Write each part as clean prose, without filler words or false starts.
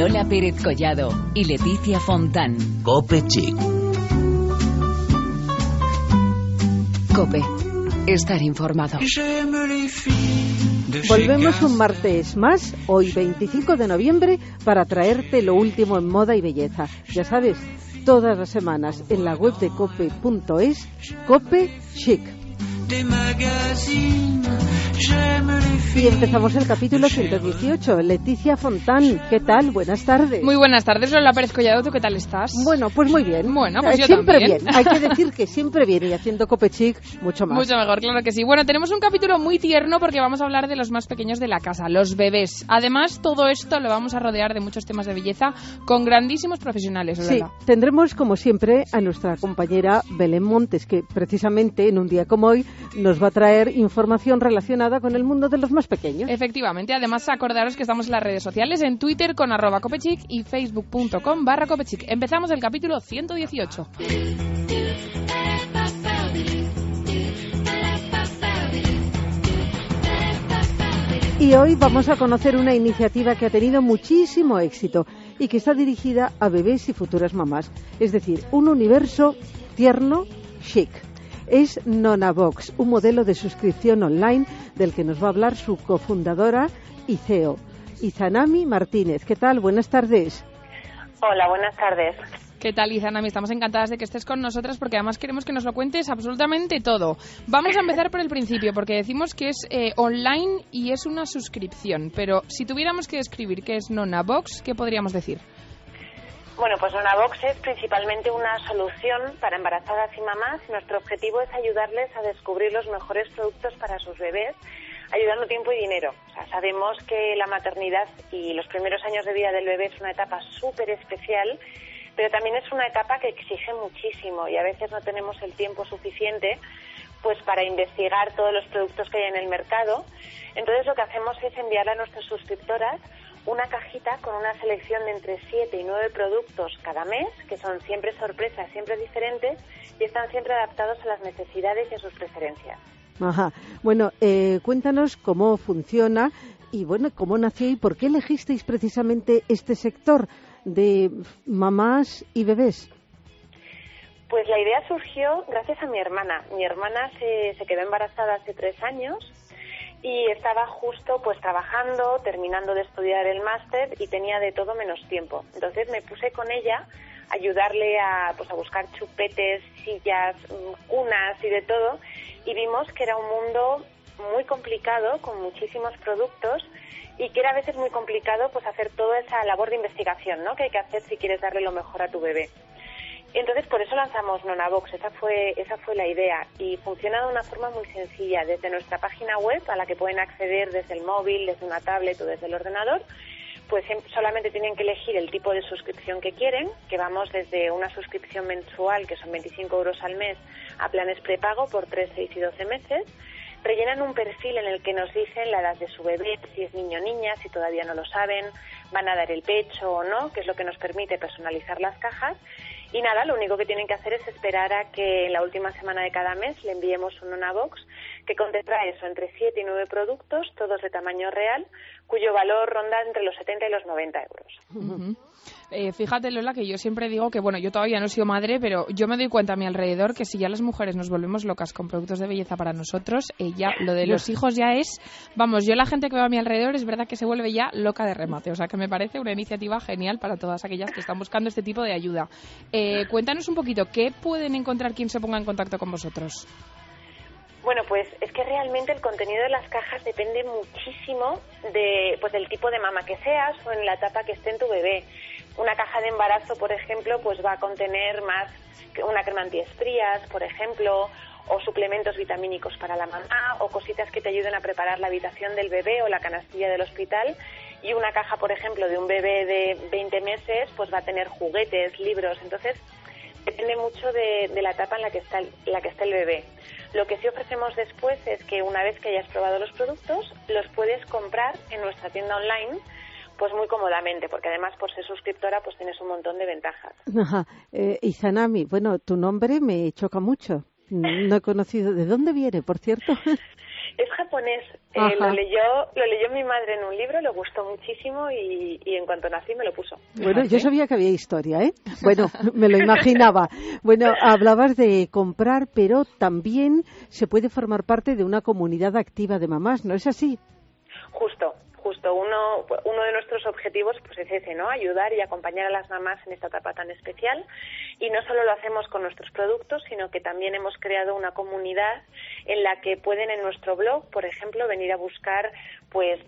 Lola Pérez Collado y Leticia Fontán. Cope Chic. Cope. Estar informado. Volvemos un martes más, hoy 25 de noviembre, para traerte lo último en moda y belleza. Ya sabes, todas las semanas en la web de cope.es, Cope Chic. Y empezamos el capítulo 118. Leticia Fontán, ¿qué tal? Buenas tardes. Muy buenas tardes, Lola Pérez Collado, ¿tú qué tal estás? Bueno, pues muy bien. Bueno, pues yo siempre también. Bien, hay que decir que siempre bien, y haciendo Cope Chic mucho más. Mucho mejor, claro que sí. Bueno, tenemos un capítulo muy tierno porque vamos a hablar de los más pequeños de la casa, los bebés. Además, todo esto lo vamos a rodear de muchos temas de belleza con grandísimos profesionales, Lola. Sí, tendremos como siempre a nuestra compañera Belén Montes, que precisamente en un día como hoy nos va a traer información relacionada con el mundo de los más pequeños. Efectivamente, además acordaros que estamos en las redes sociales, en Twitter con @copechic y facebook.com/copechic. Empezamos el capítulo 118. Y hoy vamos a conocer una iniciativa que ha tenido muchísimo éxito y que está dirigida a bebés y futuras mamás, es decir, un universo tierno, chic. Es Nonabox, un modelo de suscripción online del que nos va a hablar su cofundadora y CEO, Izanami Martínez. ¿Qué tal? Buenas tardes. Hola, buenas tardes. ¿Qué tal, Izanami? Estamos encantadas de que estés con nosotras porque además queremos que nos lo cuentes absolutamente todo. Vamos a empezar por el principio porque decimos que es online y es una suscripción. Pero si tuviéramos que describir qué es Nonabox, ¿qué podríamos decir? Bueno, pues Nonabox es principalmente una solución para embarazadas y mamás. Nuestro objetivo es ayudarles a descubrir los mejores productos para sus bebés, ayudando tiempo y dinero. O sea, sabemos que la maternidad y los primeros años de vida del bebé es una etapa súper especial, pero también es una etapa que exige muchísimo y a veces no tenemos el tiempo suficiente pues para investigar todos los productos que hay en el mercado. Entonces lo que hacemos es enviarle a nuestras suscriptoras una cajita con una selección de entre 7 y 9 productos cada mes, que son siempre sorpresas, siempre diferentes, y están siempre adaptados a las necesidades y a sus preferencias. Ajá. Bueno, cuéntanos cómo funciona y bueno, cómo nació y por qué elegisteis precisamente este sector de mamás y bebés. Pues la idea surgió gracias a mi hermana. Mi hermana se quedó embarazada hace 3 años... y estaba justo pues trabajando, terminando de estudiar el máster y tenía de todo menos tiempo. Entonces me puse con ella a ayudarle a buscar chupetes, sillas, cunas y de todo. Y vimos que era un mundo muy complicado, con muchísimos productos, y que era a veces muy complicado pues hacer toda esa labor de investigación, ¿no?, que hay que hacer si quieres darle lo mejor a tu bebé. Entonces por eso lanzamos Nonabox, esa fue la idea, y funciona de una forma muy sencilla, desde nuestra página web a la que pueden acceder desde el móvil, desde una tablet o desde el ordenador. Pues solamente tienen que elegir el tipo de suscripción que quieren, que vamos desde una suscripción mensual, que son 25 euros al mes, a planes prepago por 3, 6 y 12 meses, rellenan un perfil en el que nos dicen la edad de su bebé, si es niño o niña, si todavía no lo saben, van a dar el pecho o no, que es lo que nos permite personalizar las cajas. Y nada, lo único que tienen que hacer es esperar a que en la última semana de cada mes le enviemos un Nonabox que contendrá eso, entre 7 y 9 productos, todos de tamaño real, cuyo valor ronda entre los 70 y los 90 euros. Uh-huh. Fíjate, Lola, que yo siempre digo que, bueno, yo todavía no he sido madre, pero yo me doy cuenta a mi alrededor que si ya las mujeres nos volvemos locas con productos de belleza para nosotros, ya lo de los hijos ya es, vamos, yo la gente que veo a mi alrededor es verdad que se vuelve ya loca de remate, o sea que me parece una iniciativa genial para todas aquellas que están buscando este tipo de ayuda. Cuéntanos un poquito, ¿qué pueden encontrar quien se ponga en contacto con vosotros? Bueno, pues es que realmente el contenido de las cajas depende muchísimo del tipo de mamá que seas o en la etapa que esté en tu bebé. Una caja de embarazo, por ejemplo, pues va a contener más una crema antiestrías, por ejemplo, o suplementos vitamínicos para la mamá, o cositas que te ayuden a preparar la habitación del bebé o la canastilla del hospital. Y una caja, por ejemplo, de un bebé de 20 meses, pues va a tener juguetes, libros. Entonces, depende mucho de la etapa en la que está el bebé. Lo que sí ofrecemos después es que una vez que hayas probado los productos, los puedes comprar en nuestra tienda online, pues muy cómodamente, porque además por ser suscriptora pues tienes un montón de ventajas. Ajá. Izanami, bueno, tu nombre me choca mucho. No he conocido. ¿De dónde viene, por cierto? Es japonés. Lo leyó mi madre en un libro, le gustó muchísimo y en cuanto nací me lo puso. Bueno, yo sabía que había historia, ¿eh? Bueno, me lo imaginaba. Bueno, hablabas de comprar, pero también se puede formar parte de una comunidad activa de mamás, ¿no es así? Justo, uno de nuestros objetivos pues es ese, ¿no? Ayudar y acompañar a las mamás en esta etapa tan especial. Y no solo lo hacemos con nuestros productos, sino que también hemos creado una comunidad en la que pueden en nuestro blog, por ejemplo, venir a buscar pues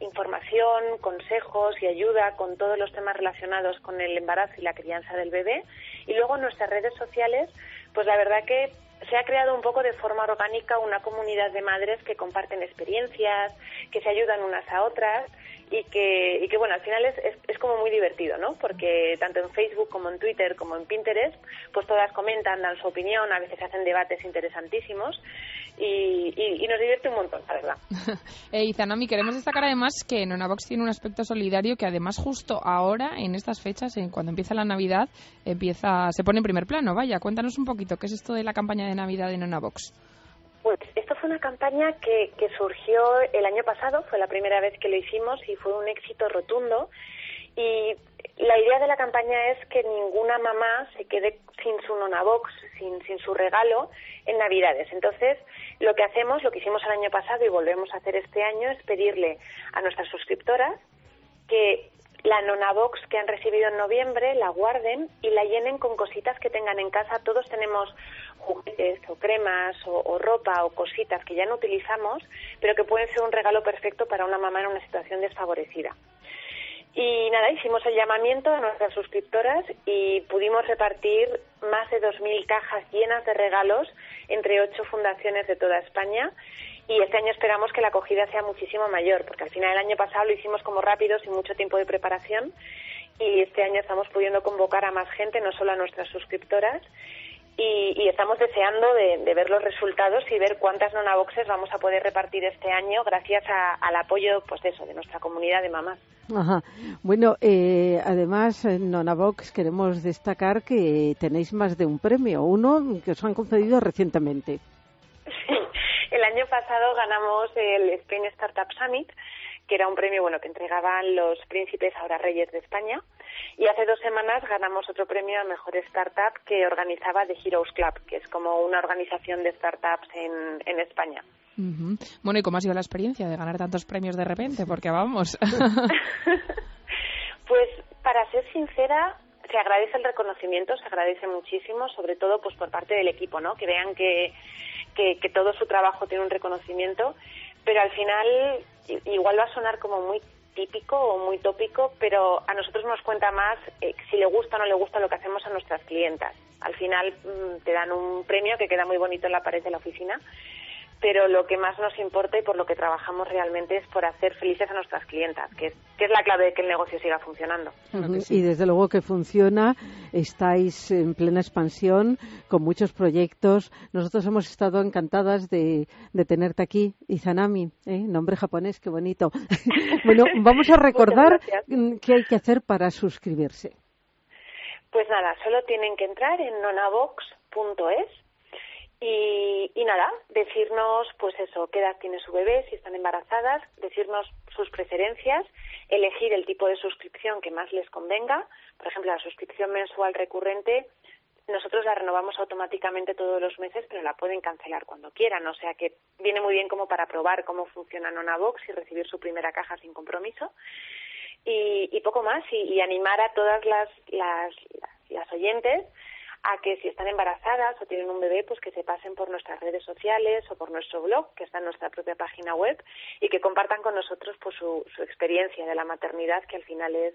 información, consejos y ayuda con todos los temas relacionados con el embarazo y la crianza del bebé. Y luego en nuestras redes sociales, pues la verdad que se ha creado un poco de forma orgánica una comunidad de madres que comparten experiencias, que se ayudan unas a otras y que bueno, al final es como muy divertido, ¿no? Porque tanto en Facebook como en Twitter como en Pinterest, pues todas comentan, dan su opinión, a veces hacen debates interesantísimos y nos divierte un montón, la verdad. Izanami, queremos destacar además que Nonabox tiene un aspecto solidario que además justo ahora, en estas fechas, cuando empieza la Navidad, se pone en primer plano. Vaya, cuéntanos un poquito, ¿qué es esto de la campaña de Navidad de Nonabox? Pues esto fue una campaña que surgió el año pasado, fue la primera vez que lo hicimos y fue un éxito rotundo. Y la idea de la campaña es que ninguna mamá se quede sin su Nonabox, sin su regalo en Navidades. Entonces, lo que hicimos el año pasado y volvemos a hacer este año es pedirle a nuestras suscriptoras que la Nonabox que han recibido en noviembre la guarden y la llenen con cositas que tengan en casa. Todos tenemos juguetes o cremas o ropa o cositas que ya no utilizamos, pero que pueden ser un regalo perfecto para una mamá en una situación desfavorecida. Y nada, hicimos el llamamiento a nuestras suscriptoras y pudimos repartir más de 2.000 cajas llenas de regalos entre 8 fundaciones de toda España. Y este año esperamos que la acogida sea muchísimo mayor, porque al final del año pasado lo hicimos como rápido, sin mucho tiempo de preparación, y este año estamos pudiendo convocar a más gente, no solo a nuestras suscriptoras, y estamos deseando de ver los resultados y ver cuántas Nonaboxes vamos a poder repartir este año gracias al apoyo pues de eso, de nuestra comunidad de mamás. Ajá. Bueno, además en Nonabox queremos destacar que tenéis más de un premio, uno que os han concedido recientemente. El año pasado ganamos el Spain Startup Summit, que era un premio bueno que entregaban los príncipes, ahora reyes de España, y hace 2 semanas ganamos otro premio a Mejor Startup que organizaba The Heroes Club, que es como una organización de startups en España. Uh-huh. Bueno, ¿y cómo ha sido la experiencia de ganar tantos premios de repente? Porque vamos. Pues para ser sincera, se agradece el reconocimiento, se agradece muchísimo, sobre todo pues por parte del equipo, ¿no? Que vean que todo su trabajo tiene un reconocimiento, pero al final igual va a sonar como muy típico o muy tópico, pero a nosotros nos cuenta más si le gusta o no le gusta lo que hacemos a nuestras clientas. Al final te dan un premio que queda muy bonito en la pared de la oficina, pero lo que más nos importa y por lo que trabajamos realmente es por hacer felices a nuestras clientas, que es la clave de que el negocio siga funcionando. Claro que sí. Y desde luego que funciona, estáis en plena expansión, con muchos proyectos. Nosotros hemos estado encantadas de tenerte aquí, Izanami, nombre japonés, qué bonito. Bueno, vamos a recordar qué hay que hacer para suscribirse. Pues nada, solo tienen que entrar en nonabox.es. Y nada, decirnos pues eso, qué edad tiene su bebé, si están embarazadas, decirnos sus preferencias, elegir el tipo de suscripción que más les convenga. Por ejemplo, la suscripción mensual recurrente, nosotros la renovamos automáticamente todos los meses, pero la pueden cancelar cuando quieran. O sea que viene muy bien como para probar cómo funciona Nonabox y recibir su primera caja sin compromiso. Y poco más, y animar a todas las oyentes a que si están embarazadas o tienen un bebé, pues que se pasen por nuestras redes sociales o por nuestro blog, que está en nuestra propia página web, y que compartan con nosotros pues su experiencia de la maternidad, que al final es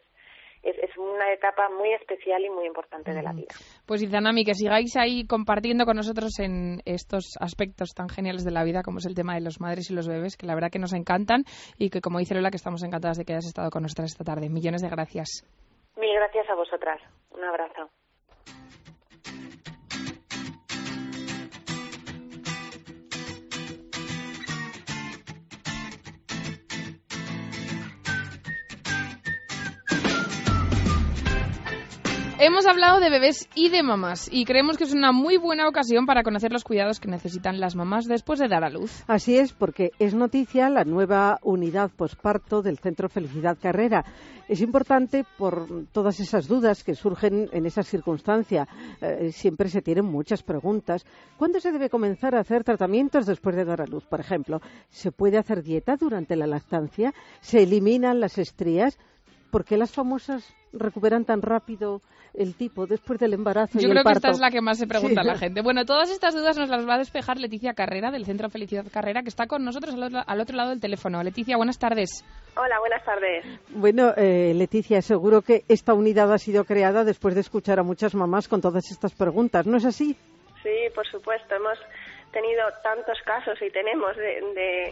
una etapa muy especial y muy importante de la vida. Pues Izanami, que sigáis ahí compartiendo con nosotros en estos aspectos tan geniales de la vida, como es el tema de los madres y los bebés, que la verdad que nos encantan, y que como dice Lola, que estamos encantadas de que hayas estado con nosotras esta tarde. Millones de gracias. Mil gracias a vosotras. Un abrazo. Hemos hablado de bebés y de mamás y creemos que es una muy buena ocasión para conocer los cuidados que necesitan las mamás después de dar a luz. Así es, porque es noticia la nueva unidad posparto del Centro Felicidad Carrera. Es importante por todas esas dudas que surgen en esa circunstancia. Siempre se tienen muchas preguntas. ¿Cuándo se debe comenzar a hacer tratamientos después de dar a luz? Por ejemplo, ¿se puede hacer dieta durante la lactancia? ¿Se eliminan las estrías? ¿Por qué las famosas recuperan tan rápido el tipo después del embarazo y el parto? Yo creo que esta es la que más se pregunta la gente. Bueno, todas estas dudas nos las va a despejar Leticia Carrera, del Centro Felicidad Carrera, que está con nosotros al otro lado del teléfono. Leticia, buenas tardes. Hola, buenas tardes. Bueno, Leticia, seguro que esta unidad ha sido creada después de escuchar a muchas mamás con todas estas preguntas, ¿no es así? Sí, por supuesto. Hemos tenido tantos casos y tenemos de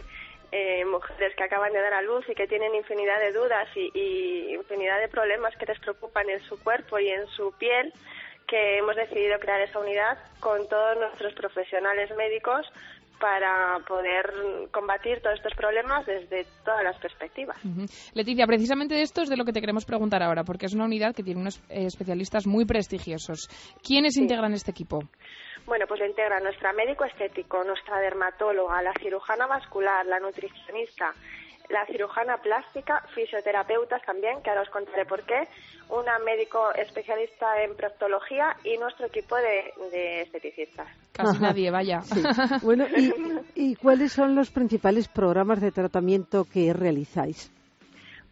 mujeres que acaban de dar a luz y que tienen infinidad de dudas y infinidad de problemas que les preocupan en su cuerpo y en su piel, que hemos decidido crear esa unidad con todos nuestros profesionales médicos para poder combatir todos estos problemas desde todas las perspectivas. Uh-huh. Leticia, precisamente de esto es de lo que te queremos preguntar ahora, porque es una unidad que tiene unos especialistas muy prestigiosos. ¿Quiénes integran este equipo? Bueno, pues lo integra nuestra médico estético, nuestra dermatóloga, la cirujana vascular, la nutricionista, la cirujana plástica, fisioterapeutas también, que ahora os contaré por qué, una médico especialista en proctología y nuestro equipo de esteticistas. Casi nadie, vaya. Sí. Bueno, ¿y cuáles son los principales programas de tratamiento que realizáis?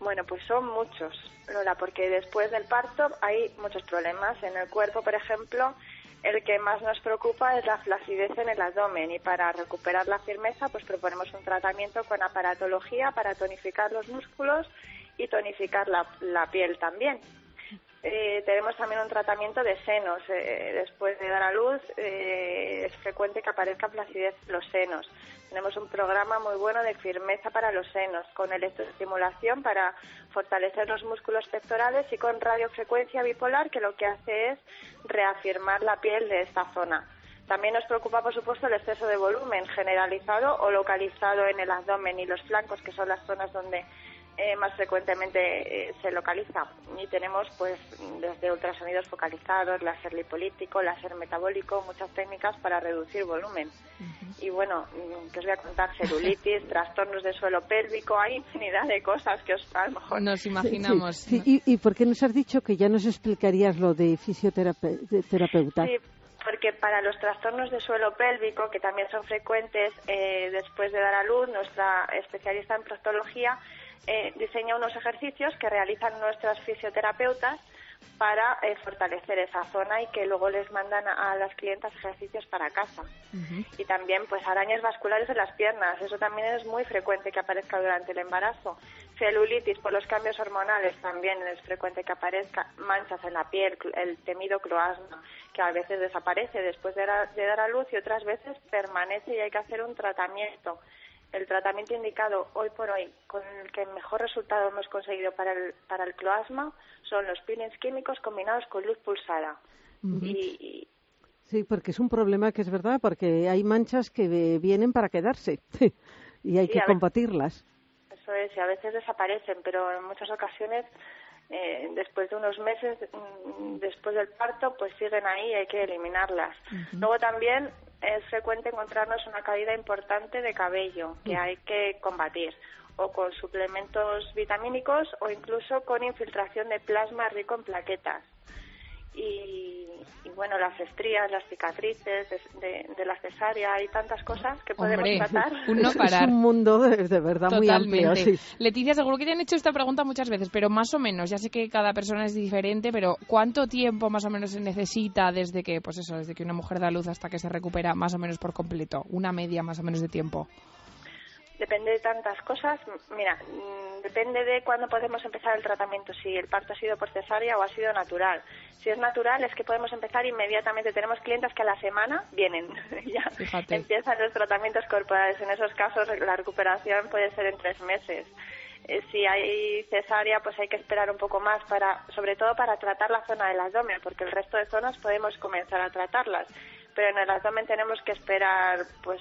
Bueno, pues son muchos, Lola, porque después del parto hay muchos problemas en el cuerpo, por ejemplo. El que más nos preocupa es la flacidez en el abdomen y para recuperar la firmeza pues proponemos un tratamiento con aparatología para tonificar los músculos y tonificar la piel también. Tenemos también un tratamiento de senos. Después de dar a luz es frecuente que aparezca flacidez en los senos. Tenemos un programa muy bueno de firmeza para los senos, con electroestimulación para fortalecer los músculos pectorales y con radiofrecuencia bipolar, que lo que hace es reafirmar la piel de esta zona. También nos preocupa, por supuesto, el exceso de volumen generalizado o localizado en el abdomen y los flancos, que son las zonas donde más frecuentemente se localiza. Y tenemos pues desde ultrasonidos focalizados, láser lipolítico, láser metabólico, muchas técnicas para reducir volumen. Uh-huh. Y bueno, que os voy a contar, celulitis, trastornos de suelo pélvico, hay infinidad de cosas que os a lo mejor nos imaginamos. Sí, sí. ¿Y por qué nos has dicho que ya nos explicarías lo de fisioterapeuta? Sí. Porque para los trastornos de suelo pélvico, que también son frecuentes después de dar a luz, nuestra especialista en proctología diseña unos ejercicios que realizan nuestras fisioterapeutas para fortalecer esa zona y que luego les mandan a las clientas ejercicios para casa. Uh-huh. Y también pues arañas vasculares en las piernas, eso también es muy frecuente que aparezca durante el embarazo. Celulitis por los cambios hormonales también es frecuente que aparezca, manchas en la piel, el temido cloasma, que a veces desaparece después de dar a luz y otras veces permanece y hay que hacer un tratamiento. El tratamiento indicado hoy por hoy, con el que mejor resultado hemos conseguido para el cloasma, son los peelings químicos combinados con luz pulsada. Uh-huh. Sí, porque es un problema que es verdad, porque hay manchas que vienen para quedarse y hay que combatirlas. Eso es, y a veces desaparecen, pero en muchas ocasiones, después de unos meses, después del parto, pues siguen ahí y hay que eliminarlas. Uh-huh. Luego también es frecuente encontrarnos una caída importante de cabello que hay que combatir o con suplementos vitamínicos o incluso con infiltración de plasma rico en plaquetas. Y bueno, las estrías, las cicatrices de la cesárea, hay tantas cosas que podemos tratar. No parar. Es un mundo de verdad totalmente muy amplio. Sí. Leticia, seguro que te han hecho esta pregunta muchas veces, pero más o menos, ya sé que cada persona es diferente, pero ¿cuánto tiempo más o menos se necesita desde que una mujer da luz hasta que se recupera más o menos por completo? Una media más o menos de tiempo. Depende de tantas cosas. Mira, depende de cuándo podemos empezar el tratamiento, si el parto ha sido por cesárea o ha sido natural. Si es natural es que podemos empezar inmediatamente. Tenemos clientes que a la semana vienen, ya Fíjate. Empiezan los tratamientos corporales. En esos casos la recuperación puede ser en 3 meses. Si hay cesárea, pues hay que esperar un poco más, sobre todo para tratar la zona del abdomen, porque el resto de zonas podemos comenzar a tratarlas. Pero en el abdomen tenemos que esperar pues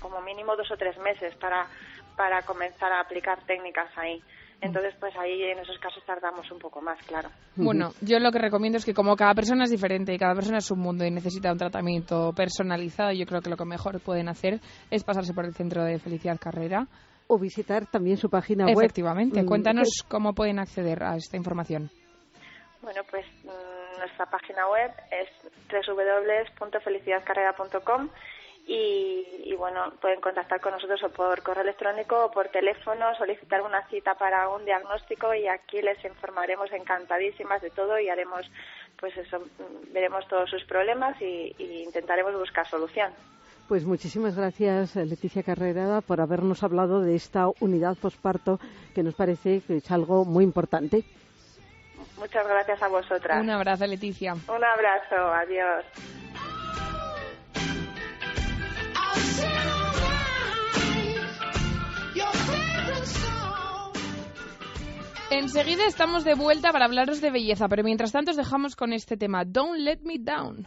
como mínimo 2 o 3 meses para comenzar a aplicar técnicas ahí. Entonces, pues ahí en esos casos tardamos un poco más, claro. Bueno, yo lo que recomiendo es que como cada persona es diferente y cada persona es un mundo y necesita un tratamiento personalizado, yo creo que lo que mejor pueden hacer es pasarse por el Centro de Felicidad Carrera. O visitar también su página web. Efectivamente. Cuéntanos cómo pueden acceder a esta información. Bueno, pues nuestra página web es www.felicidadcarrera.com y bueno, pueden contactar con nosotros o por correo electrónico o por teléfono, solicitar una cita para un diagnóstico y aquí les informaremos encantadísimas de todo y haremos, pues eso, veremos todos sus problemas y intentaremos buscar solución. Pues muchísimas gracias, Leticia Carrera, por habernos hablado de esta unidad posparto que nos parece que es algo muy importante. Muchas gracias a vosotras. Un abrazo, Leticia. Un abrazo, adiós. Enseguida estamos de vuelta para hablaros de belleza, pero mientras tanto os dejamos con este tema, Don't Let Me Down.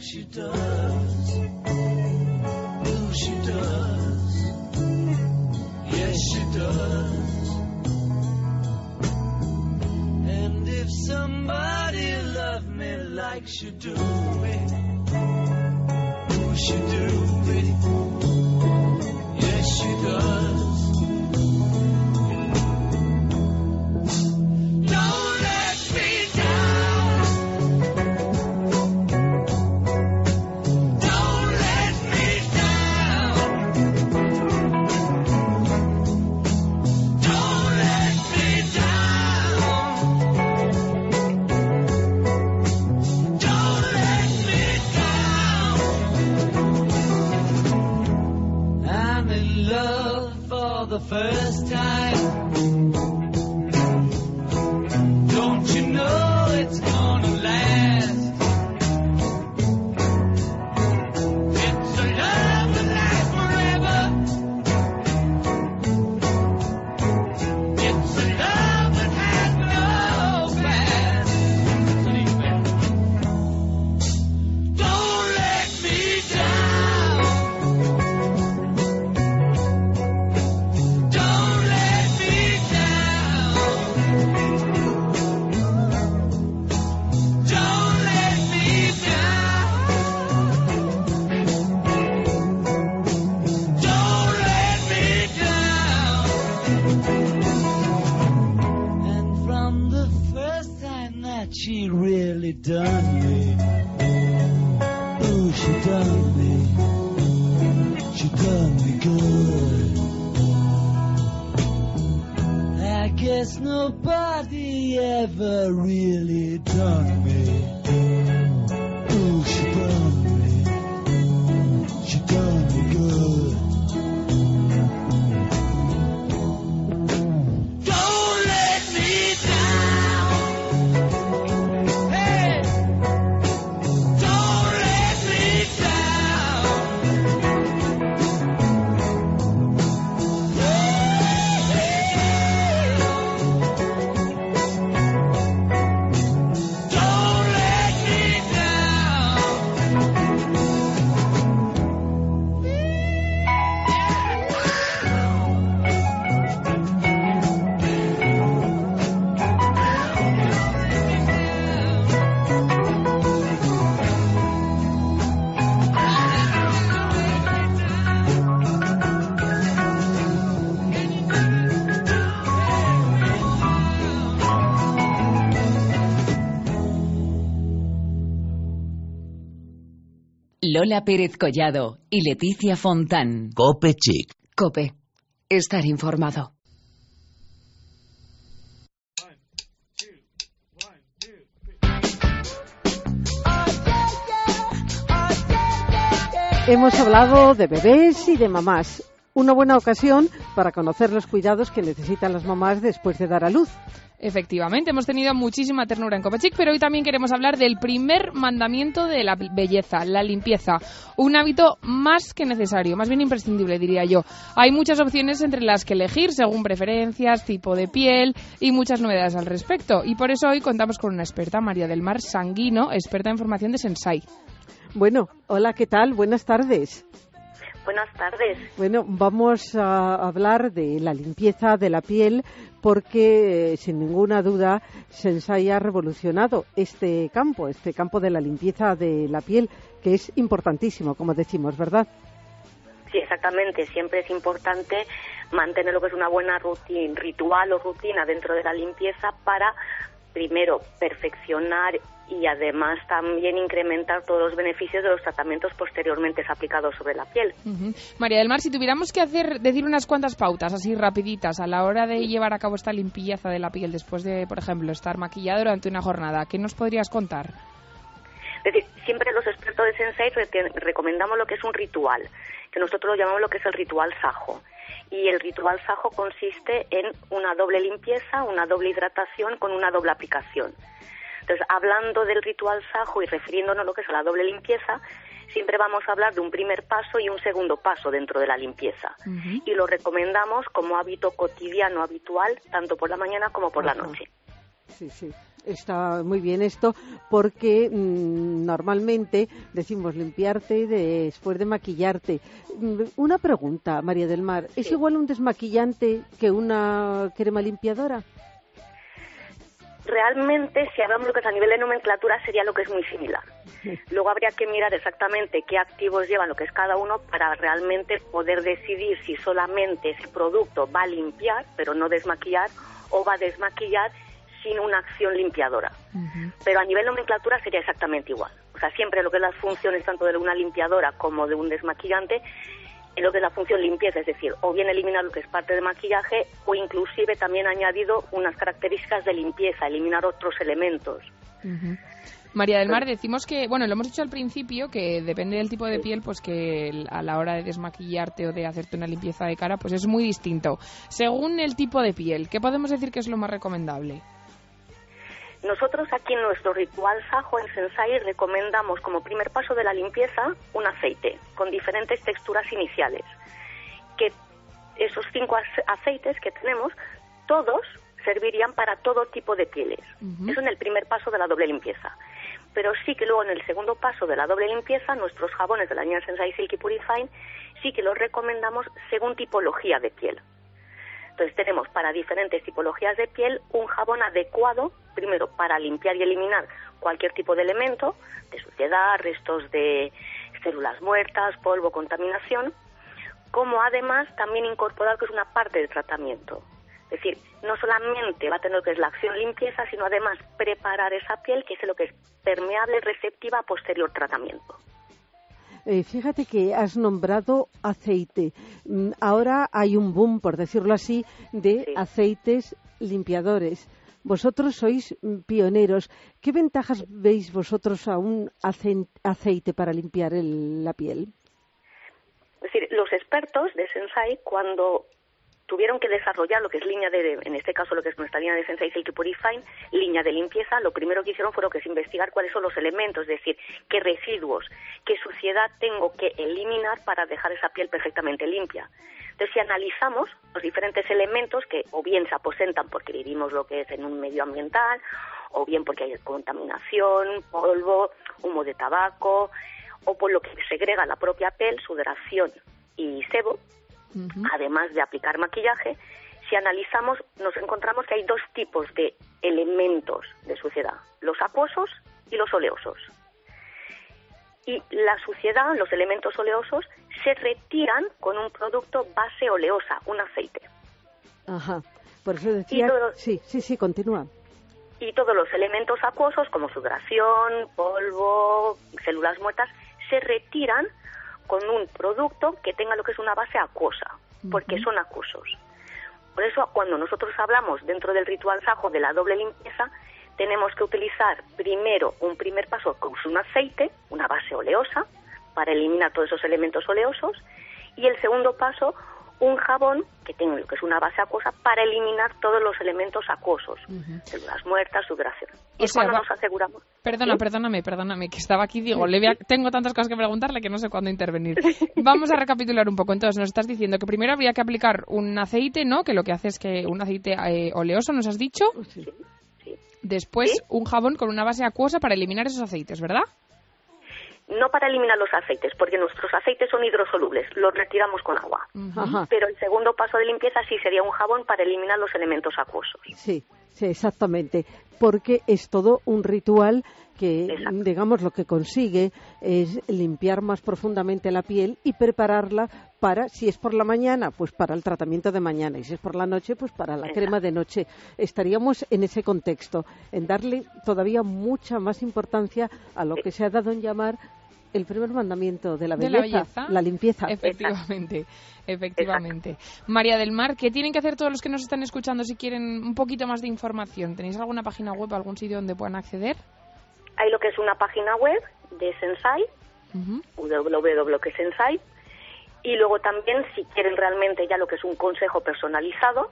She does, oh she does, yes she does. And if somebody loved me like she do me, oh she do me, yes she does. First time, don't you know it's gonna last? It's a love that lasts forever. It's a love that has no past. Don't let me down. She really done me. Oh, she done me. She done me good. I guess nobody ever really done me. Oh, she done me. She done me good. Lola Pérez Collado y Leticia Fontán. Cope Chic. Cope. Estar informado. Hemos hablado de bebés y de mamás. una buena ocasión para conocer los cuidados que necesitan las mamás después de dar a luz. Efectivamente, hemos tenido muchísima ternura en Cope Chic, pero hoy también queremos hablar del primer mandamiento de la belleza, la limpieza. Un hábito más que necesario, más bien imprescindible, diría yo. Hay muchas opciones entre las que elegir según preferencias, tipo de piel y muchas novedades al respecto. Y por eso hoy contamos con una experta, María del Mar Sanguino, experta en formación de Sensai. Bueno, hola, ¿qué tal? Buenas tardes. Buenas tardes. Bueno, vamos a hablar de la limpieza de la piel porque, sin ninguna duda, Sensai ha revolucionado este campo de la limpieza de la piel, que es importantísimo, como decimos, ¿verdad? Sí, exactamente. Siempre es importante mantener lo que es una buena ritual o rutina dentro de la limpieza para, primero, perfeccionar y además también incrementar todos los beneficios de los tratamientos posteriormente aplicados sobre la piel. Uh-huh. María del Mar, si tuviéramos que decir unas cuantas pautas así rapiditas a la hora de llevar a cabo esta limpieza de la piel después de, por ejemplo, estar maquillada durante una jornada, ¿qué nos podrías contar? Es decir, siempre los expertos de Sensei recomendamos lo que es un ritual, que nosotros lo llamamos lo que es el ritual sajo. Y el ritual sajo consiste en una doble limpieza, una doble hidratación con una doble aplicación. Entonces, hablando del ritual sajo y refiriéndonos a lo que es la doble limpieza, siempre vamos a hablar de un primer paso y un segundo paso dentro de la limpieza. Uh-huh. Y lo recomendamos como hábito cotidiano, habitual, tanto por la mañana como por la noche. Sí, sí. Está muy bien esto porque normalmente decimos limpiarte después de maquillarte. Una pregunta, María del Mar, ¿es igual un desmaquillante que una crema limpiadora? Realmente, si hablamos lo que es a nivel de nomenclatura, sería lo que es muy similar. Luego habría que mirar exactamente qué activos llevan lo que es cada uno para realmente poder decidir si solamente ese producto va a limpiar, pero no desmaquillar, o va a desmaquillar sin una acción limpiadora. Uh-huh. Pero a nivel nomenclatura sería exactamente igual. O sea, siempre lo que es las funciones tanto de una limpiadora como de un desmaquillante, en lo que es la función limpieza, es decir, o bien eliminar lo que es parte de maquillaje o inclusive también ha añadido unas características de limpieza, eliminar otros elementos. Uh-huh. María del Mar, decimos que, bueno, lo hemos dicho al principio, que depende del tipo de piel, pues que a la hora de desmaquillarte o de hacerte una limpieza de cara, pues es muy distinto. Según el tipo de piel, ¿qué podemos decir que es lo más recomendable? Nosotros aquí en nuestro ritual sajo en Sensai recomendamos como primer paso de la limpieza un aceite con diferentes texturas iniciales. Que esos 5 aceites que tenemos, todos servirían para todo tipo de pieles. Uh-huh. Eso en el primer paso de la doble limpieza. Pero sí que luego en el segundo paso de la doble limpieza, nuestros jabones de la línea Sensai Silky Purifying sí que los recomendamos según tipología de piel. Entonces tenemos para diferentes tipologías de piel un jabón adecuado, primero para limpiar y eliminar cualquier tipo de elemento, de suciedad, restos de células muertas, polvo, contaminación, como además también incorporar que es una parte de tratamiento. Es decir, no solamente va a tener que es la acción limpieza, sino además preparar esa piel que es lo que es permeable, receptiva a posterior tratamiento. Fíjate que has nombrado aceite. Ahora hay un boom, por decirlo así, de aceites limpiadores. Vosotros sois pioneros. ¿Qué ventajas veis vosotros a un aceite para limpiar la piel? Es decir, los expertos de Sensai, cuando tuvieron que desarrollar lo que es línea de, en este caso lo que es nuestra línea de Sensai Silky Purifying, línea de limpieza, lo primero que hicieron fue lo que es investigar cuáles son los elementos, es decir, qué residuos, qué suciedad tengo que eliminar para dejar esa piel perfectamente limpia. Entonces, si analizamos los diferentes elementos que o bien se aposentan porque vivimos lo que es en un medio ambiental, o bien porque hay contaminación, polvo, humo de tabaco, o por lo que segrega la propia piel, sudoración y sebo, además de aplicar maquillaje, si analizamos nos encontramos que hay 2 tipos de elementos de suciedad, los acuosos y los oleosos. Y la suciedad, los elementos oleosos, se retiran con un producto base oleosa, un aceite. Ajá, por eso decía... Sí, continúa. Y todos los elementos acuosos, como sudoración, polvo, células muertas, se retiran con un producto que tenga lo que es una base acuosa, porque son acuosos. Por eso, cuando nosotros hablamos dentro del ritual sajo de la doble limpieza, tenemos que utilizar primero un primer paso con un aceite, una base oleosa, para eliminar todos esos elementos oleosos, y el segundo paso, un jabón que tenga lo que es una base acuosa para eliminar todos los elementos acuosos, células muertas, sudoración. Y o sea, cuando nos aseguramos... Perdóname, que estaba aquí, digo, tengo tantas cosas que preguntarle que no sé cuándo intervenir. Vamos a recapitular un poco. Entonces, nos estás diciendo que primero habría que aplicar un aceite, ¿no? Que lo que hace es que un aceite oleoso, ¿nos has dicho? Sí. Después, un jabón con una base acuosa para eliminar esos aceites, ¿verdad? No para eliminar los aceites, porque nuestros aceites son hidrosolubles, los retiramos con agua. Ajá. Pero el segundo paso de limpieza sí sería un jabón para eliminar los elementos acuosos. Sí, exactamente, porque es todo un ritual que, digamos, lo que consigue es limpiar más profundamente la piel y prepararla para, si es por la mañana, pues para el tratamiento de mañana, y si es por la noche, pues para la crema de noche. Estaríamos en ese contexto, en darle todavía mucha más importancia a lo que se ha dado en llamar el primer mandamiento de la belleza, la limpieza. Efectivamente. Exacto. María del Mar, ¿qué tienen que hacer todos los que nos están escuchando si quieren un poquito más de información? ¿Tenéis alguna página web, algún sitio donde puedan acceder? Hay lo que es una página web de Sensai, www.sensai, y luego también, si quieren realmente ya lo que es un consejo personalizado,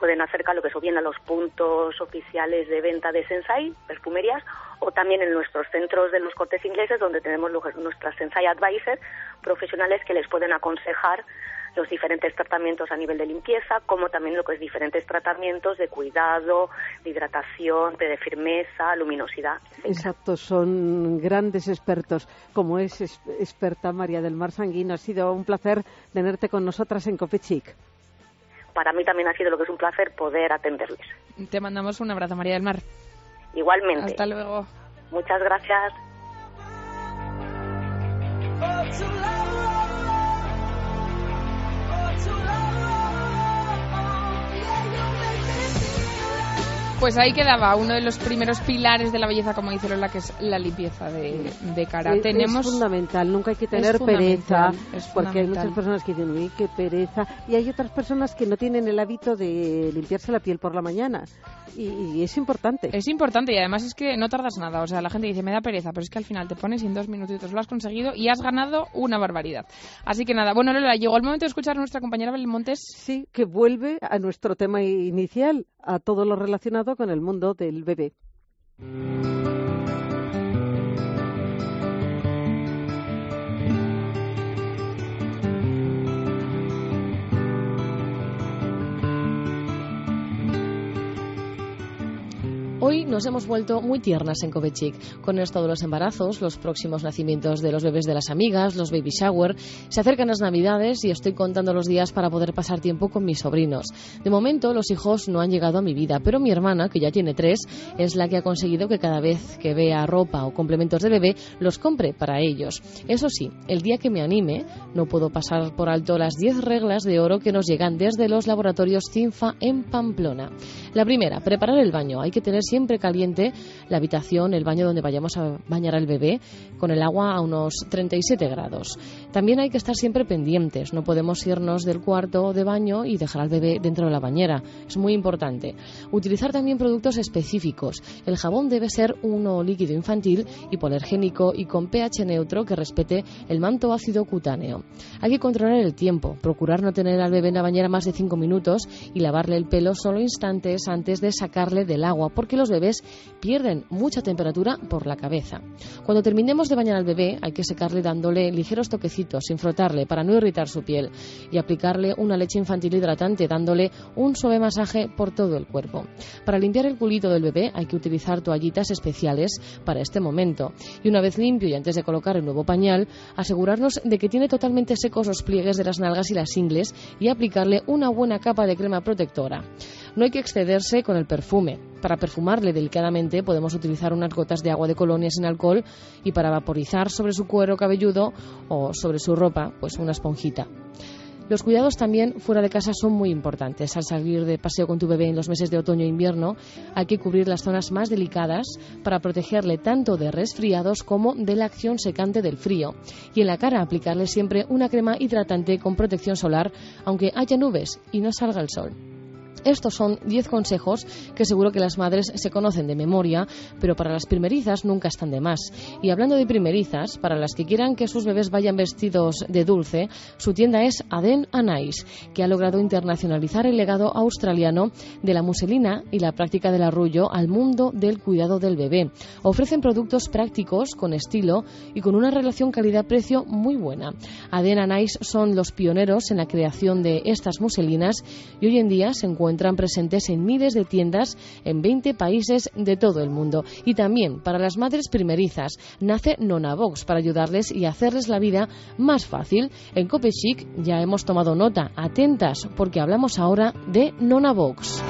pueden acercar lo que son bien a los puntos oficiales de venta de Sensai, perfumerías, o también en nuestros centros de los Cortes Ingleses, donde tenemos nuestras Sensai Advisors, profesionales que les pueden aconsejar los diferentes tratamientos a nivel de limpieza, como también lo que es diferentes tratamientos de cuidado, de hidratación, de firmeza, luminosidad. Exacto, son grandes expertos, como es experta María del Mar Sanguino. Ha sido un placer tenerte con nosotras en Cope Chic. Para mí también ha sido lo que es un placer poder atenderles. Te mandamos un abrazo, María del Mar. Igualmente. Hasta luego. Muchas gracias. Pues ahí quedaba uno de los primeros pilares de la belleza, como dice Lola, que es la limpieza de cara. Es fundamental, nunca hay que tener pereza, porque hay muchas personas que dicen, uy, qué pereza, y hay otras personas que no tienen el hábito de limpiarse la piel por la mañana, y es importante. Es importante, y además es que no tardas nada, o sea, la gente dice, me da pereza, pero es que al final te pones y en 2 minutitos lo has conseguido y has ganado una barbaridad. Así que nada, bueno, Lola, llegó el momento de escuchar a nuestra compañera Belén Montes. Sí, que vuelve a nuestro tema inicial, a todo lo relacionado con el mundo del bebé. Hoy nos hemos vuelto muy tiernas en Cope Chic. Con esto de los embarazos, los próximos nacimientos de los bebés de las amigas, los baby shower, se acercan las Navidades y estoy contando los días para poder pasar tiempo con mis sobrinos. De momento, los hijos no han llegado a mi vida, pero mi hermana, que ya tiene 3, es la que ha conseguido que cada vez que vea ropa o complementos de bebé, los compre para ellos. Eso sí, el día que me anime, no puedo pasar por alto las 10 reglas de oro que nos llegan desde los laboratorios CINFA en Pamplona. La primera, preparar el baño. Hay que tener siempre caliente la habitación, el baño donde vayamos a bañar al bebé, con el agua a unos 37 grados. También hay que estar siempre pendientes, no podemos irnos del cuarto de baño y dejar al bebé dentro de la bañera, es muy importante. Utilizar también productos específicos, el jabón debe ser uno líquido infantil, hipoalergénico y con pH neutro que respete el manto ácido cutáneo. Hay que controlar el tiempo, procurar no tener al bebé en la bañera más de 5 minutos y lavarle el pelo solo instantes antes de sacarle del agua, porque los bebés pierden mucha temperatura por la cabeza. Cuando terminemos de bañar al bebé, hay que secarle dándole ligeros toquecitos, sin frotarle, para no irritar su piel, y aplicarle una leche infantil hidratante, dándole un suave masaje por todo el cuerpo. Para limpiar el culito del bebé, hay que utilizar toallitas especiales para este momento. Y una vez limpio y antes de colocar el nuevo pañal, asegurarnos de que tiene totalmente secos los pliegues de las nalgas y las ingles, y aplicarle una buena capa de crema protectora. No hay que excederse con el perfume. Para perfumarle delicadamente podemos utilizar unas gotas de agua de colonia sin alcohol y para vaporizar sobre su cuero cabelludo o sobre su ropa, pues una esponjita. Los cuidados también fuera de casa son muy importantes. Al salir de paseo con tu bebé en los meses de otoño e invierno, hay que cubrir las zonas más delicadas para protegerle tanto de resfriados como de la acción secante del frío. Y en la cara aplicarle siempre una crema hidratante con protección solar, aunque haya nubes y no salga el sol. Estos son 10 consejos que seguro que las madres se conocen de memoria, pero para las primerizas nunca están de más. Y hablando de primerizas, para las que quieran que sus bebés vayan vestidos de dulce, su tienda es Aden Anais, que ha logrado internacionalizar el legado australiano de la muselina y la práctica del arrullo al mundo del cuidado del bebé. Ofrecen productos prácticos, con estilo y con una relación calidad-precio muy buena. Aden Anais son los pioneros en la creación de estas muselinas y hoy en día se encuentran presentes en miles de tiendas en 20 países de todo el mundo. Y también para las madres primerizas nace Nonabox para ayudarles y hacerles la vida más fácil. En Cope Chic ya hemos tomado nota, atentas, porque hablamos ahora de Nonabox.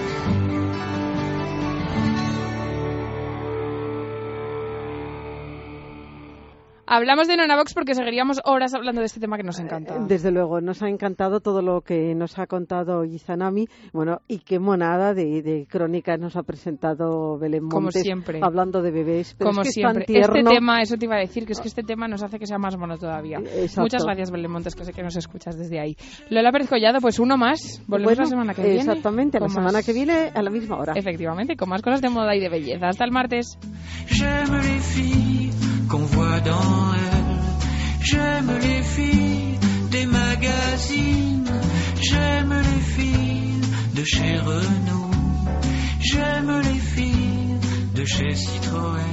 Hablamos de Nonabox porque seguiríamos horas hablando de este tema que nos encanta. Desde luego, nos ha encantado todo lo que nos ha contado Izanami. Bueno, y qué monada de crónicas nos ha presentado Belén Montes. Como siempre. Hablando de bebés. Pero como es que siempre. Es tan tierno. Este tema, eso te iba a decir, que es que este tema nos hace que sea más mono todavía. Exacto. Muchas gracias, Belén Montes, que sé que nos escuchas desde ahí. Lola Pérez Collado, pues uno más. Volvemos la semana que viene. Exactamente, la semana que viene a la misma hora. Efectivamente, con más cosas de moda y de belleza. Hasta el martes. Qu'on voit dans elle. J'aime les filles des magazines. J'aime les filles de chez Renault. J'aime les filles de chez Citroën.